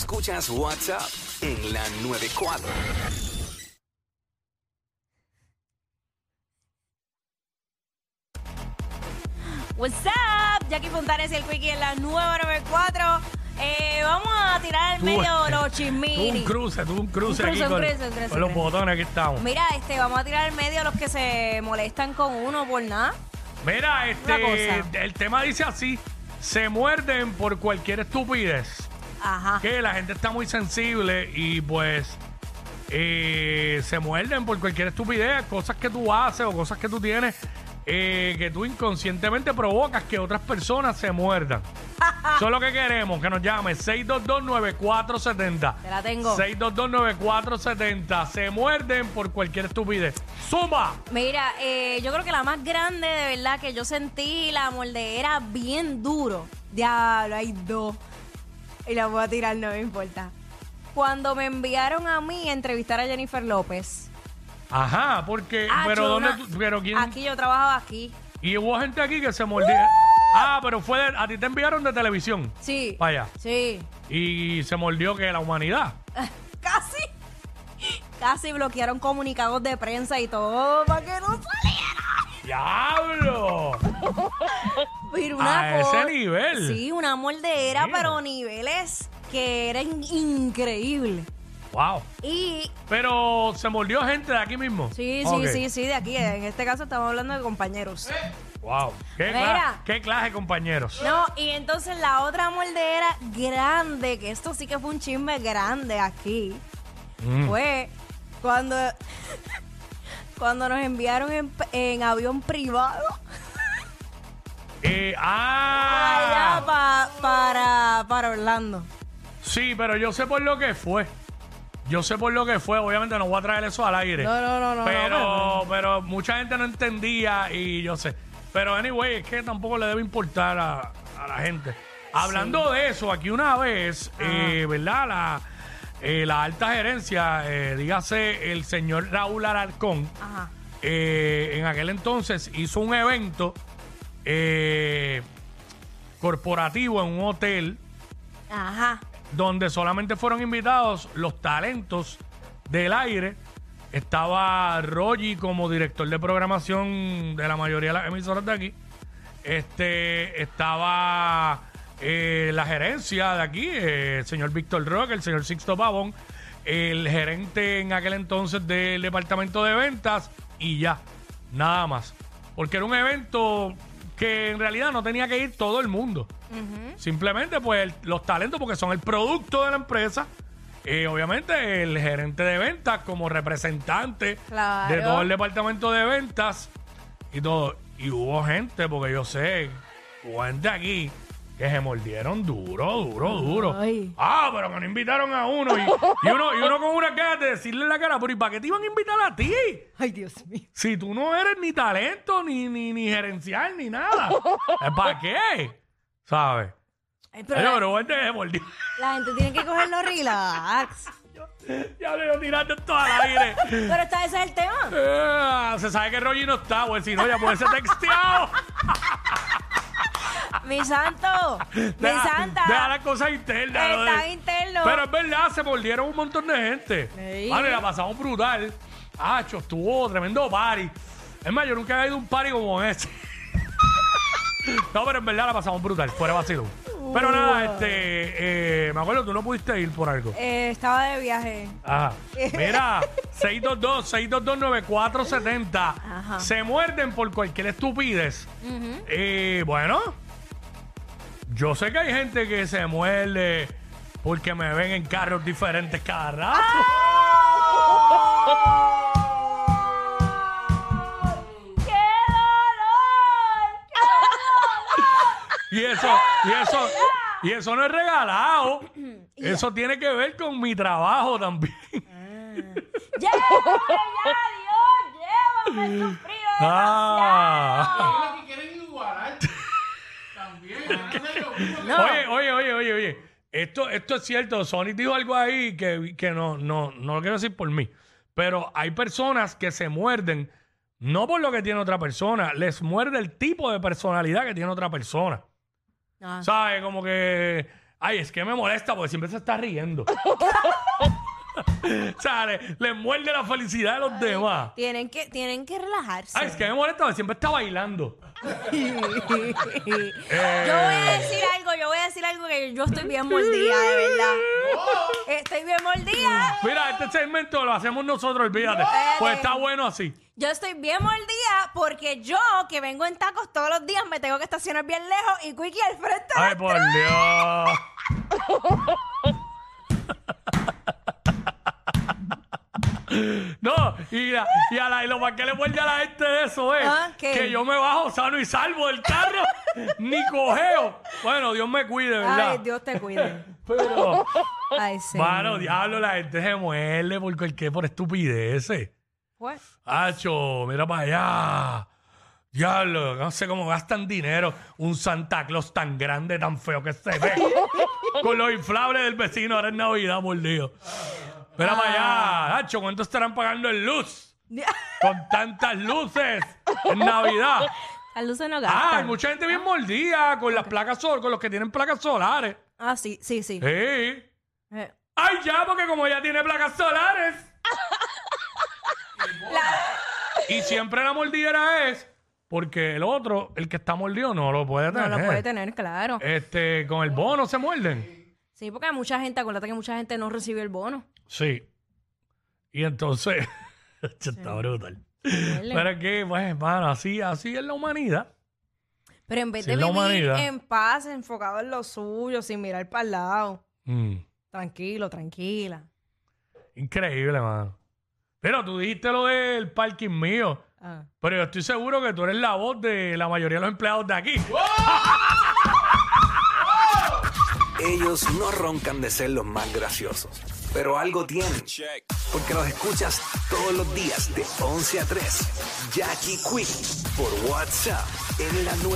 Escuchas WhatsApp en la 94. What's up, Jacky Fontanes y el Quicky en la 94. Vamos a tirar al medio los chismiris. Un cruce aquí con los botones que estamos. Mira, vamos a tirar al medio a los que se molestan con uno por nada. Mira, el tema dice así: se muerden por cualquier estupidez. Ajá. Que la gente está muy sensible y pues se muerden por cualquier estupidez, cosas que tú haces o cosas que tú tienes, que tú inconscientemente provocas que otras personas se muerdan. Eso es lo que queremos, que nos llame 622-9470. Te la tengo. 622-9470. Se muerden por cualquier estupidez. ¡Zumba! Mira, yo creo que la más grande, de verdad, que yo sentí la mordedera bien duro. Diablo, hay dos. Y la voy a tirar, no me importa. Cuando me enviaron a mí a entrevistar a Jennifer López. Ajá, porque... Aquí yo trabajaba aquí. Y hubo gente aquí que se mordía. Ah, pero fue a ti te enviaron de televisión. Sí. Vaya. Sí. Y se mordió que la humanidad. Casi bloquearon comunicados de prensa y todo para que no salieran. ¡Diablo! Pero a ese nivel. Sí, una mordedera, sí, pero niveles que eran increíbles. Wow. Pero se mordió gente de aquí mismo. Sí, okay. sí, de aquí. En este caso estamos hablando de compañeros. Wow. ¿Qué clase de compañeros? No, y entonces la otra mordedera grande, que esto sí que fue un chisme grande aquí, fue cuando nos enviaron en avión privado. Allá para Orlando. Sí, pero yo sé por lo que fue. Obviamente no voy a traer eso al aire. No. Pero mucha gente no entendía y yo sé. Pero anyway, es que tampoco le debe importar a la gente. Hablando de eso, aquí una vez, ¿verdad? La alta gerencia, dígase el señor Raúl Alarcón, en aquel entonces hizo un evento corporativo en un hotel. Ajá. Donde solamente fueron invitados los talentos del aire. Estaba Rogi como director de programación de la mayoría de las emisoras de aquí. Estaba la gerencia de aquí, el señor Víctor Roque, el señor Sixto Pavón, el gerente en aquel entonces del departamento de ventas y ya, nada más. Porque era un evento que en realidad no tenía que ir todo el mundo. Simplemente pues los talentos, porque son el producto de la empresa, obviamente el gerente de ventas como representante, claro, de todo el departamento de ventas y todo. Y hubo gente, porque yo sé, hubo gente aquí que se mordieron duro. Ay. Ah, pero que no invitaron a uno. Y uno con una cara de decirle en la cara, pero ¿y para qué te iban a invitar a ti? Ay, Dios mío. Si tú no eres ni talento, ni gerencial, ni nada. ¿Para qué? ¿Sabes? Pero la gente tiene que cogerlo relax. Ya lo tiraste todo al aire. Pero ese es el tema. Se sabe que Rogi no está, güey. Si no, ya puede ser texteado. Mi santo. Mi santa. Deja las cosas internas. Está interno. Pero es verdad, se mordieron un montón de gente. Sí. Vale, la pasamos brutal. Acho, estuvo tremendo party. Es más, yo nunca había ido a un party como ese. No, pero en verdad la pasamos brutal, fuera vacilo. Pero nada, me acuerdo, tú no pudiste ir por algo. Estaba de viaje. Ajá. Mira, 622-9470. Se muerden por cualquier estupidez. Bueno, yo sé que hay gente que se muerde porque me ven en carros diferentes cada rato. ¡Ah! Y eso no es regalado. Eso tiene que ver con mi trabajo también. Llévame, Dios, llévame, sufrido. Que quieren igualar también. Oye. Esto es cierto. Sony dijo algo ahí que no lo quiero decir por mí. Pero hay personas que se muerden no por lo que tiene otra persona, les muerde el tipo de personalidad que tiene otra persona. ¿Sabes? Como que Ay, es que me molesta porque siempre se está riendo. O sea, le muerde la felicidad de los demás. Tienen que relajarse. Ay, es que me molesta porque siempre está bailando. Yo voy a decir algo que yo estoy bien mordida, de verdad. Estoy bien mordida. Mira, este segmento lo hacemos nosotros, olvídate. Pues está bueno así. Yo estoy bien mordida porque yo, que vengo en tacos todos los días, me tengo que estacionar bien lejos y Quicky al frente. ¡Ay, por Dios! No, y lo más que le muerde a la gente de eso es que yo me bajo sano y salvo del carro, ni cojeo. Bueno, Dios me cuide, ¿verdad? Ay, Dios te cuide. Pero, ay, sí. Bueno, diablo, la gente se muerde por estupideces. ¿Qué? Hacho, mira para allá. Diablo, no sé cómo gastan dinero un Santa Claus tan grande, tan feo que se ve. Con los inflables del vecino, ahora es Navidad, mordido. Mira para allá, Hacho, ¿cuánto estarán pagando en luz? Con tantas luces en Navidad. Las luces no gastan. Ah, hay mucha gente bien mordida con las placas solares, con los que tienen placas solares. Ah, sí, sí, sí. Sí. Ay, ya, porque como ya tiene placas solares. Y siempre la mordidera es porque el otro, el que está mordido, no lo puede tener. No lo puede tener, claro. Con el bono se muerden. Sí, porque mucha gente, acuérdate que mucha gente no recibe el bono. Sí. Y entonces, sí. Está brutal. Vale. Pero es que, pues, hermano, así es la humanidad. Pero en vez de vivir en paz, enfocado en lo suyo, sin mirar para el lado. Tranquilo, tranquila. Increíble, hermano. Pero tú dijiste lo del parking mío. Ah. Pero yo estoy seguro que tú eres la voz de la mayoría de los empleados de aquí. ¡Oh! Ellos no roncan de ser los más graciosos. Pero algo tienen, porque los escuchas todos los días de 11 a 3. Jacky Fontanes por WhatsApp en la 9.